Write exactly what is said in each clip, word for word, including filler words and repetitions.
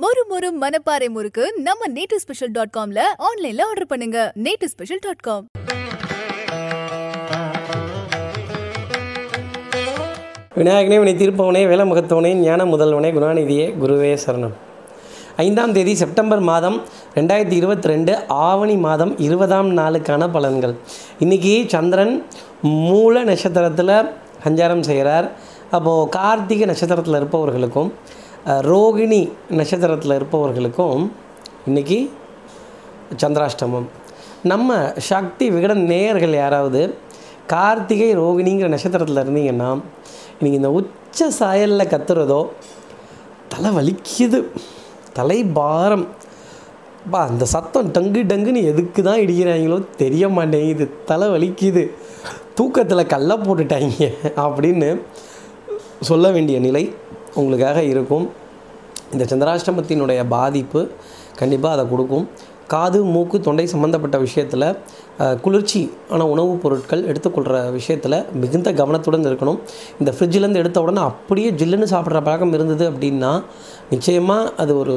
மொறு மொறு மனப்பாறை முறுக்கு நம்ம நேட்டு ஸ்பெஷல் டாட் காம்ல ஆன்லைன்ல ஆர்டர் பண்ணுங்க. நேட்டு ஸ்பெஷல் டாட் காம். விநாயகனே வினை தீர்ப்பவனே வேல முகத்தவனே ஞான முதல்வனே குணாநிதியே குருவே சரணம். ஐந்தாம் தேதி செப்டம்பர் மாதம் ரெண்டாயிரத்தி இருபத்தி ரெண்டு ஆவணி மாதம் இருபதாம் நாளுக்கான பலன்கள். இன்றைக்கி சந்திரன் மூல நட்சத்திரத்தில் சஞ்சாரம் செய்கிறார். அப்போது கார்த்திகை நட்சத்திரத்தில் இருப்பவர்களுக்கும் ரோகிணி நட்சத்திரத்தில் இருப்பவர்களுக்கும் இன்றைக்கி சந்திராஷ்டமம். நம்ம சக்தி விகடன் நேயர்கள் யாராவது கார்த்திகை ரோகிணிங்கிற நட்சத்திரத்தில் இருந்தீங்கன்னா இன்றைக்கி இந்த உச்ச சாயலில் கத்துறதோ தலை வலிக்குது, தலை பாரம், பா அந்த சத்தம் டங்கு டங்குன்னு எதுக்கு தான் இடிக்கிறாங்களோ தெரிய மாட்டேங்குது, தலை வலிக்குது, தூக்கத்தில் கல்லை போட்டுட்டாங்க அப்படின்னு சொல்ல வேண்டிய நிலை உங்களுக்காக இருக்கும். இந்த சந்திராஷ்டமத்தினுடைய பாதிப்பு கண்டிப்பாக அதை கொடுக்கும். காது மூக்கு தொண்டை சம்பந்தப்பட்ட விஷயத்தில், குளிர்ச்சியான உணவுப் பொருட்கள் எடுத்துக்கொள்கிற விஷயத்தில் மிகுந்த கவனத்துடன் இருக்கணும். இந்த ஃப்ரிட்ஜிலேருந்து எடுத்த உடனே அப்படியே ஜில்லுன்னு சாப்பிட்ற பழக்கம் இருந்தது அப்படின்னா நிச்சயமாக அது ஒரு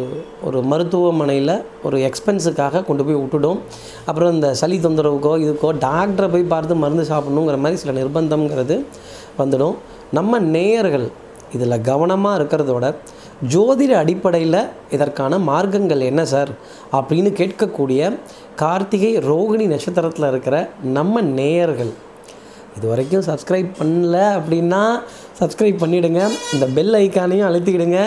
ஒரு மருத்துவமனையில் ஒரு எக்ஸ்பென்ஸுக்காக கொண்டு போய் விட்டுடும். அப்புறம் இந்த சளி தொந்தரவுக்கோ இதுக்கோ டாக்டரை போய் பார்த்து மருந்து சாப்பிட்ணுங்கிற மாதிரி சில நிர்பந்தம்ங்கிறது வந்துடும். நம்ம நேயர்கள் இதில் கவனமாக இருக்கிறதோட ஜோதிட அடிப்படையில் இதற்கான மார்க்கங்கள் என்ன சார் அப்படின்னு கேட்கக்கூடிய கார்த்திகை ரோகிணி நட்சத்திரத்தில் இருக்கிற நம்ம நேயர்கள் இது வரைக்கும் சப்ஸ்கிரைப் பண்ணல அப்படின்னா சப்ஸ்கிரைப் பண்ணிவிடுங்க. இந்த பெல் ஐக்கானையும் அழுத்திக்கிடுங்க.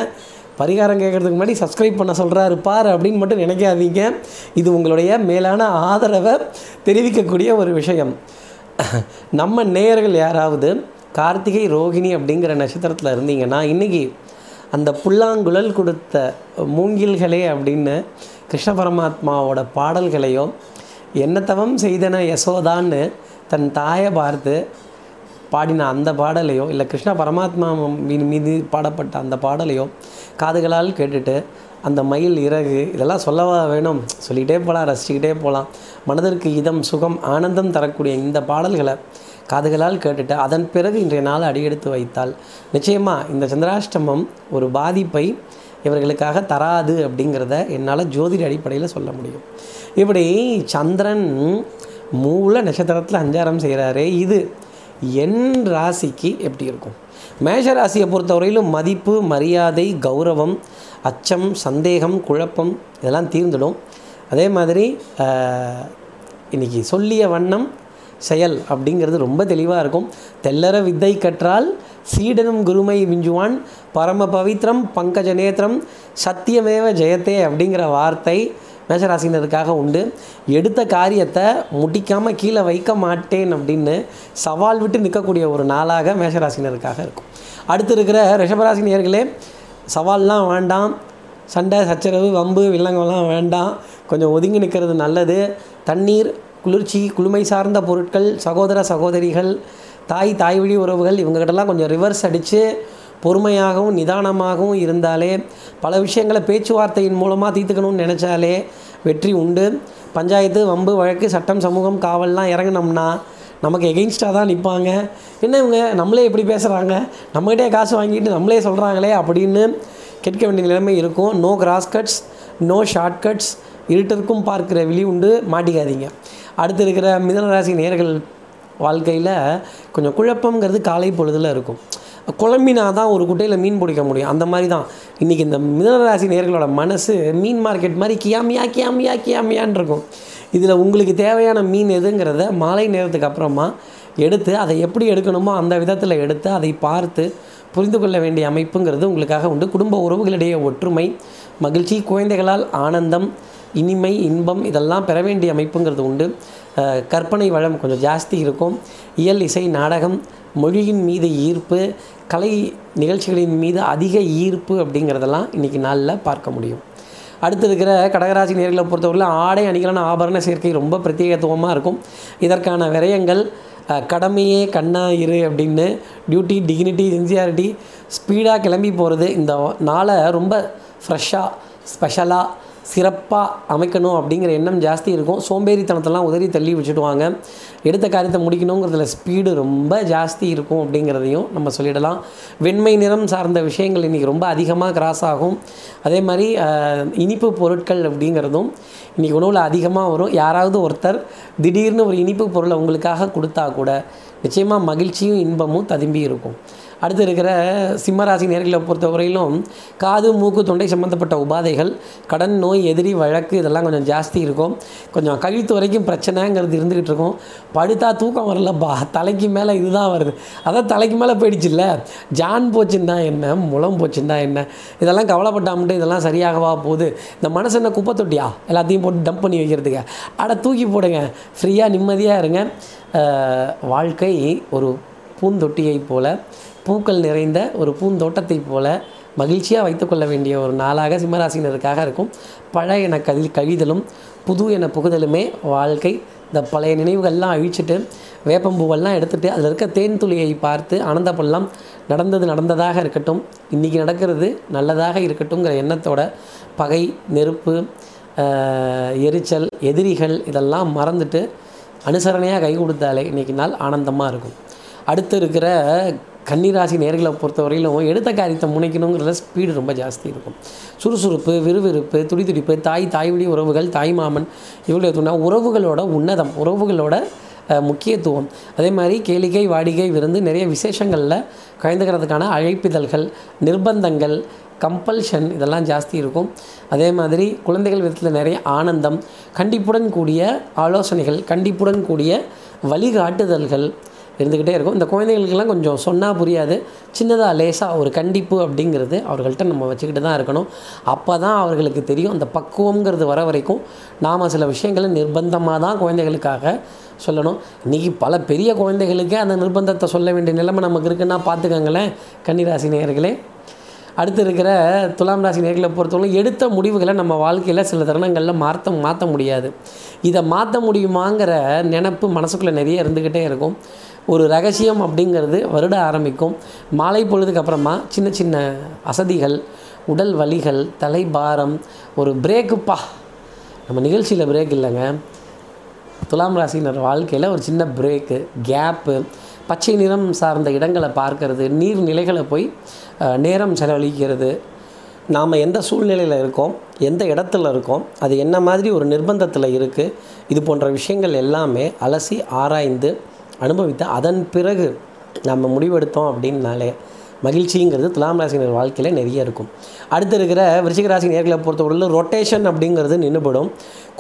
பரிகாரம் கேட்குறதுக்கு முன்னாடி சப்ஸ்கிரைப் பண்ண சொல்கிறாரு பார் அப்படின்னு மட்டும் நினைக்காதீங்க. இது உங்களுடைய மேலான ஆதரவை தெரிவிக்கக்கூடிய ஒரு விஷயம். நம்ம நேயர்கள் யாராவது கார்த்திகை ரோகிணி அப்படிங்கிற நட்சத்திரத்தில் இருந்தீங்கன்னா இன்றைக்கி அந்த புல்லாங்குழல் கொடுத்த மூங்கில்களே அப்படின்னு கிருஷ்ண பரமாத்மாவோட பாடல்களையோ என்ன தவம் செய்தன யசோதான்னு தன் தாயை பார்த்து பாடின அந்த பாடலையோ இல்லை கிருஷ்ண பரமாத்மா மீது பாடப்பட்ட அந்த பாடலையோ காதுகளால் கேட்டுட்டு அந்த மயில் இறகு இதெல்லாம் சொல்லவா வேணும், சொல்லிகிட்டே போகலாம், ரசிச்சுக்கிட்டே போகலாம். மனதிற்கு இதம் சுகம் ஆனந்தம் தரக்கூடிய இந்த பாடல்களை காதுகளால் கேட்டுட்டு அதன் பிறகு இன்றைய நாளை அடியெடுத்து வைத்தால் நிச்சயமாக இந்த சந்திராஷ்டமம் ஒரு பாதிப்பை இவர்களுக்காக தராது அப்படிங்கிறத என்னால் ஜோதிட அடிப்படையில் சொல்ல முடியும். இப்படி சந்திரன் மூல நட்சத்திரத்தில் சஞ்சாரம் செய்கிறாரே இது என் ராசிக்கு எப்படி இருக்கும்? மேஷ ராசியை பொறுத்தவரையிலும் மதிப்பு, மரியாதை, கௌரவம், அச்சம், சந்தேகம், குழப்பம் இதெல்லாம் தீர்ந்துடும். அதே மாதிரி இன்றைக்கி சொல்லிய வண்ணம் செயல் அப்படிங்கிறது ரொம்ப தெளிவாக இருக்கும். தெல்லற வித்தை கற்றால் சீடனும் குருமை விஞ்சுவான், பரம பவித்ரம் பங்கஜ நேத்திரம் சத்தியமேவ ஜெயத்தே அப்படிங்கிற வார்த்தை மேஷராசினருக்காக உண்டு. எடுத்த காரியத்தை முடிக்காமல் கீழே வைக்க மாட்டேன் அப்படின்னு சவால் விட்டு நிற்கக்கூடிய ஒரு நாளாக மேஷராசினருக்காக இருக்கும். அடுத்து இருக்கிற ரிஷபராசி நேயர்களே, சவால்லாம் வேண்டாம், சண்டை சச்சரவு வம்பு வில்லங்கம்லாம் வேண்டாம், கொஞ்சம் ஒதுங்கி நிற்கிறது நல்லது. தண்ணீர், குளிர்ச்சி, குளுமை சார்ந்த பொருட்கள், சகோதர சகோதரிகள், தாய் தாய் வழி உறவுகள் இவங்ககிட்டலாம் கொஞ்சம் ரிவர்ஸ் அடித்து பொறுமையாகவும் நிதானமாகவும் இருந்தாலே பல விஷயங்களை பேச்சுவார்த்தையின் மூலமாக தீர்த்துக்கணும்னு நினச்சாலே வெற்றி உண்டு. பஞ்சாயத்து, வம்பு வழக்கு, சட்டம், சமூகம், காவல்லாம் இறங்கினோம்னா நமக்கு எகெயின்ஸ்டாக தான் நிற்பாங்க. என்ன இவங்க நம்மளே எப்படி பேசுகிறாங்க, நம்மகிட்டே காசு வாங்கிட்டு நம்மளே சொல்கிறாங்களே அப்படின்னு கேட்க வேண்டிய நிலைமை இருக்கும். No cross cuts, no short cuts, இருட்டிற்கும் பார்க்கிற விழி உண்டு, மாட்டிக்காதீங்க. அடுத்து இருக்கிற மிதுனராசி நேயர்கள் வாழ்க்கையில் கொஞ்சம் குழப்பங்கிறது காலை பொழுதில் இருக்கும். குழம்பினா தான் ஒரு குட்டையில் மீன் பிடிக்க முடியும். அந்த மாதிரி தான் இன்றைக்கி இந்த மிதுனராசி நேயர்களோட மனசு மீன் மார்க்கெட் மாதிரி கியாமியா கியாமியா கியாமியான்னு இருக்கும். இதில் உங்களுக்கு தேவையான மீன் எதுங்கிறத மாலை நேரத்துக்கு அப்புறமா எடுத்து அதை எப்படி எடுக்கணுமோ அந்த விதத்தில் எடுத்து அதை பார்த்து புரிந்து கொள்ள வேண்டிய அமைப்புங்கிறது உங்களுக்காக உண்டு. குடும்ப உறவுகளிடையே ஒற்றுமை, மகிழ்ச்சி, குழந்தைகளால் ஆனந்தம், இனிமை, இன்பம் இதெல்லாம் பெற வேண்டிய அமைப்புங்கிறது உண்டு. கற்பனை வளம் கொஞ்சம் ஜாஸ்தி இருக்கும். இயல், இசை, நாடகம், மொழியின் மீது ஈர்ப்பு, கலை நிகழ்ச்சிகளின் மீது அதிக ஈர்ப்பு அப்படிங்கிறதெல்லாம் இன்றைக்கி நாளில் பார்க்க முடியும். அடுத்து இருக்கிற கடகராசி நேர்களை பொறுத்தவரையில் ஆடை அணிகளான ஆபரண சேர்க்கை ரொம்ப பிரத்யேகத்துவமாக இருக்கும். இதற்கான விரயங்கள் கடமையே கண்ணாயிரு அப்படின்னு டியூட்டி, டிக்னிட்டி, சின்சியாரிட்டி, ஸ்பீடாக கிளம்பி போகிறது இந்த நாளை ரொம்ப ஃப்ரெஷ்ஷாக ஸ்பெஷலாக சிறப்பாக அமைக்கணும் அப்படிங்கிற எண்ணம் ஜாஸ்தி இருக்கும். சோம்பேறித்தனத்தெல்லாம் உதறி தள்ளி வச்சுடுவாங்க. எடுத்த காரியத்தை முடிக்கணுங்கிறதுல ஸ்பீடு ரொம்ப ஜாஸ்தி இருக்கும் அப்படிங்கிறதையும் நம்ம சொல்லிடலாம். வெண்மை நிறம் சார்ந்த விஷயங்கள் இன்றைக்கி ரொம்ப அதிகமாக கிராஸ் ஆகும். அதே மாதிரி இனிப்பு பொருட்கள் அப்படிங்கிறதும் இன்றைக்கி உணவில் அதிகமாக வரும். யாராவது ஒருத்தர் திடீர்னு ஒரு இனிப்பு பொருளை உங்களுக்காக கொடுத்தா கூட நிச்சயமாக மகிழ்ச்சியும் இன்பமும் ததும்பி இருக்கும். அடுத்து இருக்கிற சிம்மராசி நேர்களை பொறுத்தவரையிலும் காது மூக்கு தொண்டை சம்பந்தப்பட்ட உபாதைகள், கடன், நோய், எதிரி, வழக்கு இதெல்லாம் கொஞ்சம் ஜாஸ்தி இருக்கும். கொஞ்சம் கழுத்து வரைக்கும் பிரச்சனைங்கிறது இருந்துக்கிட்டு இருக்கும். படுத்தா தூக்கம் வரலப்பா, தலைக்கு மேலே இதுதான் வருது, அதான் தலைக்கு மேலே போயிடுச்சு, இல்லை ஜான் போச்சுன்னா என்ன, முளம் போச்சுன்னா என்ன, இதெல்லாம் கவலைப்பட்டாமட்டு இதெல்லாம் சரியாகவா போகுது, இந்த மனசு என்ன குப்பை தொட்டியா எல்லாத்தையும் போட்டு டம்ப் பண்ணி வைக்கிறதுக்கு, அட தூக்கி போடுங்க, ஃப்ரீயாக நிம்மதியாக இருங்க. வாழ்க்கை ஒரு பூந்தொட்டியைப் போல, பூக்கள் நிறைந்த ஒரு பூந்தோட்டத்தைப் போல மகிழ்ச்சியாக வைத்துக்கொள்ள வேண்டிய ஒரு நாளாக சிம்மராசினருக்காக இருக்கும். பழைய என கதில் கழிதலும் புது என புகுதலுமே வாழ்க்கை. இந்த பழைய நினைவுகள்லாம் அழிச்சிட்டு வேப்பம்பூவெல்லாம் எடுத்துகிட்டு அதில் இருக்க தேன் துளியை பார்த்து ஆனந்தப்படலாம். நடந்தது நடந்ததாக இருக்கட்டும், இன்றைக்கி நடக்கிறது நல்லதாக இருக்கட்டும்ங்கிற எண்ணத்தோட பகை, நெருப்பு, எரிச்சல், எதிரிகள் இதெல்லாம் மறந்துட்டு அனுசரணையாக கை கொடுத்தாலே இன்றைக்கி நாள் ஆனந்தமாக இருக்கும். அடுத்து இருக்கிற கன்னிராசி நேர்களை பொறுத்தவரையிலும் எடுத்த காரியத்தை முனைக்கணுங்கிறத ஸ்பீடு ரொம்ப ஜாஸ்தி இருக்கும். சுறுசுறுப்பு, விறுவிறுப்பு, துடிதுடிப்பு, தாய் தாய்வழி உறவுகள், தாய்மாமன் இவங்களுடைய துணை உறவுகளோட உன்னதம், உறவுகளோட முக்கியத்துவம், அதே மாதிரி கேளிக்கை, வாடிக்கை, விருந்து, நிறைய விசேஷங்களில் கலந்துக்கிறதுக்கான அழைப்பிதழ்கள், நிர்பந்தங்கள், கம்பல்ஷன் இதெல்லாம் ஜாஸ்தி இருக்கும். அதே மாதிரி குழந்தைகள் விதத்தில் நிறைய ஆனந்தம், கண்டிப்புடன் கூடிய ஆலோசனைகள், கண்டிப்புடன் கூடிய வழிகாட்டுதல்கள் இருந்துக்கிட்டே இருக்கும். இந்த குழந்தைகளுக்கெல்லாம் கொஞ்சம் சொன்னால் புரியாது, சின்னதாக லேசாக ஒரு கண்டிப்பு அப்படிங்கிறது அவர்கள்ட்ட நம்ம வச்சுக்கிட்டு தான் இருக்கணும். அப்போ தான் அவர்களுக்கு தெரியும். அந்த பக்குவங்கிறது வர வரைக்கும் நாம் சில விஷயங்களை நிர்பந்தமாக தான் குழந்தைகளுக்காக சொல்லணும். இன்றைக்கி பல பெரிய குழந்தைகளுக்கே அந்த நிர்பந்தத்தை சொல்ல வேண்டிய நிலைமை நமக்கு இருக்குன்னா பார்த்துக்கங்களேன் கன்னிராசி நேயர்களே. அடுத்து இருக்கிற துலாம் ராசி நேர்களை பொறுத்தவரை எடுத்த முடிவுகளை நம்ம வாழ்க்கையில் சில தருணங்களில் மாற்ற மாற்ற முடியாது. இதை மாற்ற முடியுமாங்கிற நினப்பு மனசுக்குள்ளே நிறைய இருந்துக்கிட்டே இருக்கும். ஒரு ரகசியம் அப்படிங்கிறது வருட ஆரம்பிக்கும். மாலை பொழுதுக்கு அப்புறமா சின்ன சின்ன அசதிகள், உடல் வலிகள், தலைபாரம், ஒரு பிரேக்குப்பா. நம்ம நிகழ்ச்சியில் பிரேக் இல்லைங்க, துலாம் ராசினர் வாழ்க்கையில் ஒரு சின்ன பிரேக்கு, கேப்பு, பச்சை நிறம் சார்ந்த இடங்களை பார்க்கறது, நீர்நிலைகளை போய் நேரம் செலவழிக்கிறது, நாம் எந்த சூழ்நிலையில் இருக்கோம், எந்த இடத்துல இருக்கோம், அது என்ன மாதிரி ஒரு நிர்பந்தத்தில் இருக்குது, இது போன்ற விஷயங்கள் எல்லாமே அலசி ஆராய்ந்து அனுபவித்து அதன் பிறகு நம்ம முடிவெடுத்தோம் அப்படின்னாலே மகிழ்ச்சிங்கிறது துலாம் ராசினர் வாழ்க்கையில் நிறைய இருக்கும். அடுத்து இருக்கிற விருச்சிகராசி நேர்களை பொறுத்தவரையில் ரொட்டேஷன் அப்படிங்கிறது நின்றுபடும்.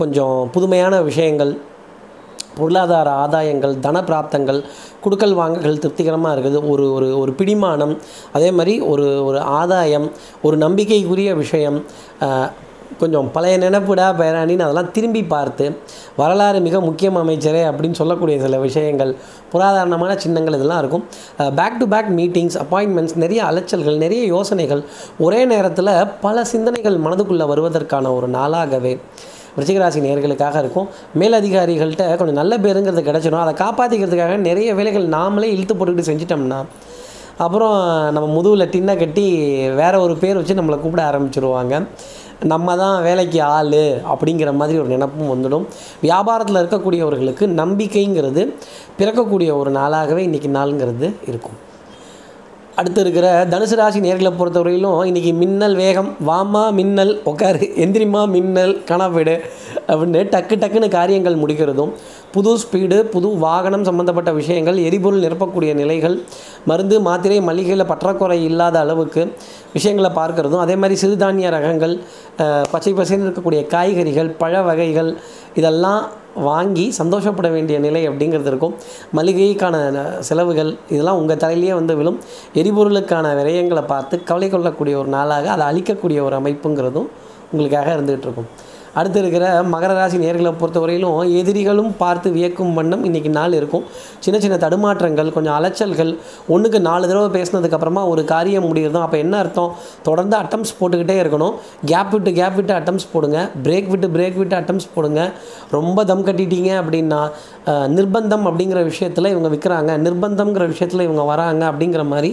கொஞ்சம் புதுமையான விஷயங்கள், பொருளாதார ஆதாயங்கள், தன பிராப்தங்கள், குடுக்கல் வாங்கல்கள் திருப்திகரமாக இருக்குது. ஒரு ஒரு ஒரு பிடிமானம், அதே மாதிரி ஒரு ஒரு ஆதாயம், ஒரு நம்பிக்கைக்குரிய விஷயம், கொஞ்சம் பழைய நினைப்புடா பேராணின்னு அதெல்லாம் திரும்பி பார்த்து வரலாறு மிக முக்கியம் அமைச்சரே அப்படின்னு சொல்லக்கூடிய சில விஷயங்கள், புராதாரணமான சின்னங்கள் இதெல்லாம் இருக்கும். Back to back meetings, appointments, நிறைய அலைச்சல்கள், நிறைய யோசனைகள், ஒரே நேரத்தில் பல சிந்தனைகள் மனதுக்குள்ளே வருவதற்கான ஒரு நாளாகவே விருச்சிகராசி நேயர்களுக்காக இருக்கும். மேலதிகாரிகள்கிட்ட கொஞ்சம் நல்ல பேருங்கிறது கிடச்சிடும். அதை காப்பாற்றிக்கிறதுக்காக நிறைய வேலைகள் நாமளே இழுத்து போட்டுக்கிட்டு செஞ்சிட்டோம்னா அப்புறம் நம்ம முதுகில் டின்னை கட்டி வேறு ஒரு பேர் வச்சு நம்மளை கூப்பிட ஆரம்பிச்சிடுவாங்க. நம்ம தான் வேலைக்கு ஆள் அப்படிங்கிற மாதிரி ஒரு நினைப்பும் வந்துடும். வியாபாரத்தில் இருக்கக்கூடியவர்களுக்கு நம்பிக்கைங்கிறது பிறக்கக்கூடிய ஒரு நாளாகவே இன்றைக்கி நாளுங்கிறது இருக்கும். அடுத்து இருக்கிற தனுசு ராசி நேர்களை பொறுத்தவரையிலும் இன்றைக்கி மின்னல் வேகம், வாமா மின்னல், உட்காரு, எந்திரிமா மின்னல், கனவிடு அப்படின்னு டக்கு டக்குன்னு காரியங்கள் முடிக்கிறதும், புது ஸ்பீடு, புது வாகனம் சம்பந்தப்பட்ட விஷயங்கள், எரிபொருள் நிரப்பக்கூடிய நிலைகள், மருந்து, மாத்திரை, மளிகையில் பற்றாக்குறை இல்லாத அளவுக்கு விஷயங்களை பார்க்குறதும், அதே மாதிரி சிறுதானிய ரகங்கள், பச்சை பசைன்னு இருக்கக்கூடிய காய்கறிகள், பழ வகைகள் இதெல்லாம் வாங்கி சந்தோஷப்பட வேண்டிய நிலை அப்படிங்கிறது இருக்கும். மளிகைக்கான செலவுகள் இதெல்லாம் உங்கள் தலையிலேயே வந்து விழும். எரிபொருளுக்கான விரயங்களை பார்த்து கவலை கொள்ளக்கூடிய ஒரு நாளாக அதை அழிக்கக்கூடிய ஒரு அமைப்புங்கிறதும் உங்களுக்காக இருந்துகிட்டு இருக்கும். அடுத்து இருக்கிற மகர ராசி நேர்களை பொறுத்தவரையிலும் எதிரிகளும் பார்த்து வியக்கும் வண்ணம் இன்றைக்கி நாள் இருக்கும். சின்ன சின்ன தடுமாற்றங்கள், கொஞ்சம் அலைச்சல்கள், ஒன்றுக்கு நாலு தடவை பேசினதுக்கப்புறமா ஒரு காரியம் முடிகிறதும். அப்போ என்ன அர்த்தம்? தொடர்ந்து அட்டம்ஸ் போட்டுக்கிட்டே இருக்கணும். கேப் விட்டு கேப் விட்டு அட்டம்ஸ் போடுங்க, பிரேக் விட்டு பிரேக் விட்டு அட்டம்ஸ் போடுங்க. ரொம்ப தம் கட்டிட்டீங்க அப்படின்னா நிர்பந்தம் அப்படிங்கிற விஷயத்தில் இவங்க விற்கிறாங்க, நிர்பந்தம்ங்கிற விஷயத்தில் இவங்க வராங்க அப்படிங்கிற மாதிரி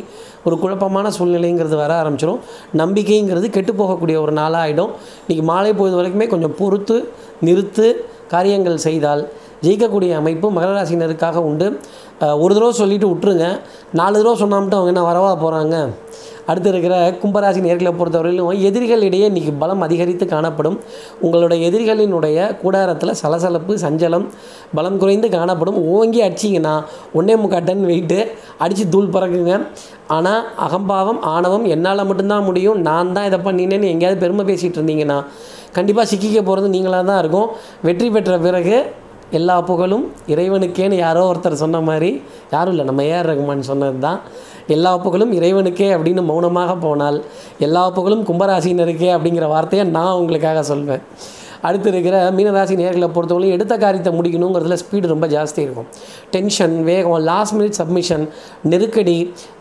ஒரு குழப்பமான சூழ்நிலைங்கிறது வர ஆரம்பிச்சிடும். நம்பிக்கைங்கிறது கெட்டு போகக்கூடிய ஒரு நாளாக ஆகிடும். இன்றைக்கி மாலை பொழுது வரைக்குமே கொஞ்சம் பொறுத்து நிறுத்து காரியங்கள் செய்தால் ஜெயிக்கக்கூடிய அமைப்பு மகர ராசினருக்காக உண்டு. ஒரு தடவை சொல்லிவிட்டு விட்டுருங்க, நாலு தடவை சொன்னாமட்டும் அவங்க என்ன வரவா போகிறாங்க. அடுத்து இருக்கிற கும்பராசி நேர்களை பொறுத்தவரையிலும் எதிரிகளிடையே இன்றைக்கி பலம் அதிகரித்து காணப்படும். உங்களுடைய எதிரிகளினுடைய கூடாரத்தில் சலசலப்பு, சஞ்சலம், பலம் குறைந்து காணப்படும். ஓங்கி அடிச்சிங்கன்னா ஒன்றே முக்கால் டன் வெயிட்டு அடித்து தூள் பறக்குங்க. ஆனால் அகம்பாவம், ஆணவம், என்னால் மட்டும்தான் முடியும், நான் தான் இதை பண்ணினேன்னு எங்கேயாவது பெருமை பேசிகிட்டு இருந்தீங்கன்னா கண்டிப்பாக சிக்கிக்க போகிறது நீங்களாக தான் இருக்கும். வெற்றி பெற்ற பிறகு எல்லா புகழும் இறைவனுக்கேன்னு யாரோ ஒருத்தர் சொன்ன மாதிரி, யாரும் இல்லை, நம்ம ஏஆர் ரகுமான் சொன்னது தான், எல்லா புகழும் இறைவனுக்கே அப்படின்னு மௌனமாக போனால் எல்லா புகழும் கும்பராசினருக்கே அப்படிங்கிற வார்த்தையை நான் உங்களுக்காக சொல்வேன். அடுத்து இருக்கிற மீனராசி நேர்களை பொறுத்தவரையும் எடுத்த காரியத்தை முடிக்கணுங்கிறதுல ஸ்பீடு ரொம்ப ஜாஸ்தி இருக்கும். டென்ஷன், வேகம், லாஸ்ட் மினிட் சப்மிஷன், நெருக்கடி,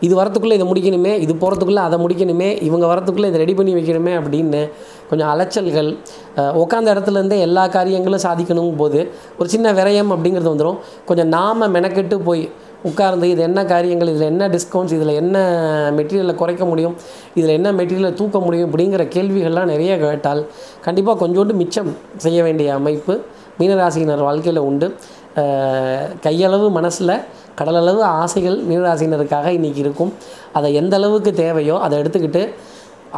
இது வரத்துக்குள்ளே இதை முடிக்கணுமே, இது போகிறதுக்குள்ளே அதை முடிக்கணுமே, இவங்க வரத்துக்குள்ளே இதை ரெடி பண்ணி வைக்கணுமே அப்படின்னு கொஞ்சம் அலைச்சல்கள், உட்காந்த இடத்துலேருந்தே எல்லா காரியங்களும் சாதிக்கணும் போது ஒரு சின்ன விரயம் அப்படிங்கிறது வந்துடும். கொஞ்சம் நாம் மெனக்கெட்டு போய் உட்கார்ந்து இது என்ன காரியங்கள், இதில் என்ன டிஸ்கவுண்ட்ஸ், இதில் என்ன மெட்டீரியலை குறைக்க முடியும், இதில் என்ன மெட்டீரியலை தூக்க முடியும் அப்படிங்கிற கேள்விகள்லாம் நிறைய கேட்டால் கண்டிப்பாக கொஞ்சோண்டு மிச்சம் செய்ய வேண்டிய அமைப்பு மீனராசியினர் வாழ்க்கையில் உண்டு. கையளவு மனசில் கடலளவு ஆசைகள் மீனராசியினருக்காக இன்றைக்கி இருக்கும். அதை எந்த அளவுக்கு தேவையோ அதை எடுத்துக்கிட்டு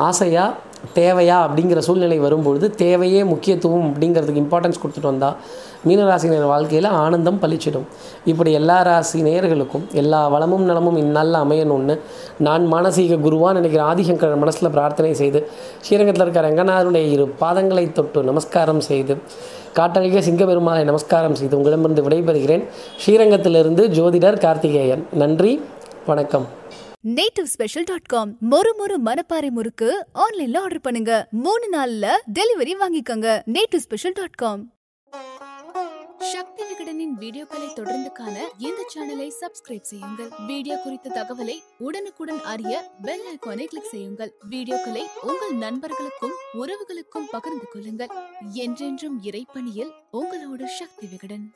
ஆசையாக தேவையா அப்படிங்கிற சூழ்நிலை வரும்பொழுது தேவையே முக்கியத்துவம் அப்படிங்கிறதுக்கு இம்பார்ட்டன்ஸ் கொடுத்துட்டு வந்தால் மீனராசினர் வாழ்க்கையில் ஆனந்தம் பளிச்சிடும். இப்படி எல்லா ராசி நேயர்களுக்கும் எல்லா வளமும் நலமும் இந்நாளில் அமையணும்னு நான் மானசீக குருவாக நினைக்கிற ஆதிசங்கரன் மனசில் பிரார்த்தனை செய்து, ஸ்ரீரங்கத்தில் இருக்கிற ரங்கநாதனுடைய இரு பாதங்களை தொட்டு நமஸ்காரம் செய்து, காட்டழக சிங்க பெருமாளை நமஸ்காரம் செய்து உங்களிடமிருந்து விடைபெறுகிறேன். ஸ்ரீரங்கத்திலிருந்து ஜோதிடர் கார்த்திகேயன். நன்றி, வணக்கம். நேட்டிவ் ஸ்பெஷல் டாட் காம் மொறு மொறு மணப்பாறை முறுக்கு ஆன்லைன்ல ஆர்டர் பண்ணுங்க. மூணு நாள்ல டெலிவரி வாங்கிக்கோங்க. Native special dot com. Sakthi விகடனின் வீடியோக்களை தொடர்ந்து காண இந்த சேனலை சப்ஸ்கிரைப் செய்யுங்கள். வீடியோ குறித்த தகவலை உடனுக்குடன் அறிய பெல் ஐகானை கிளிக் செய்யுங்கள். வீடியோக்களை உங்கள் நண்பர்களுக்கும் உறவுகளுக்கும் பகிர்ந்து கொள்ளுங்கள். என்றென்றும் இறைப்பணியில் உங்களோட சக்தி விகடன்.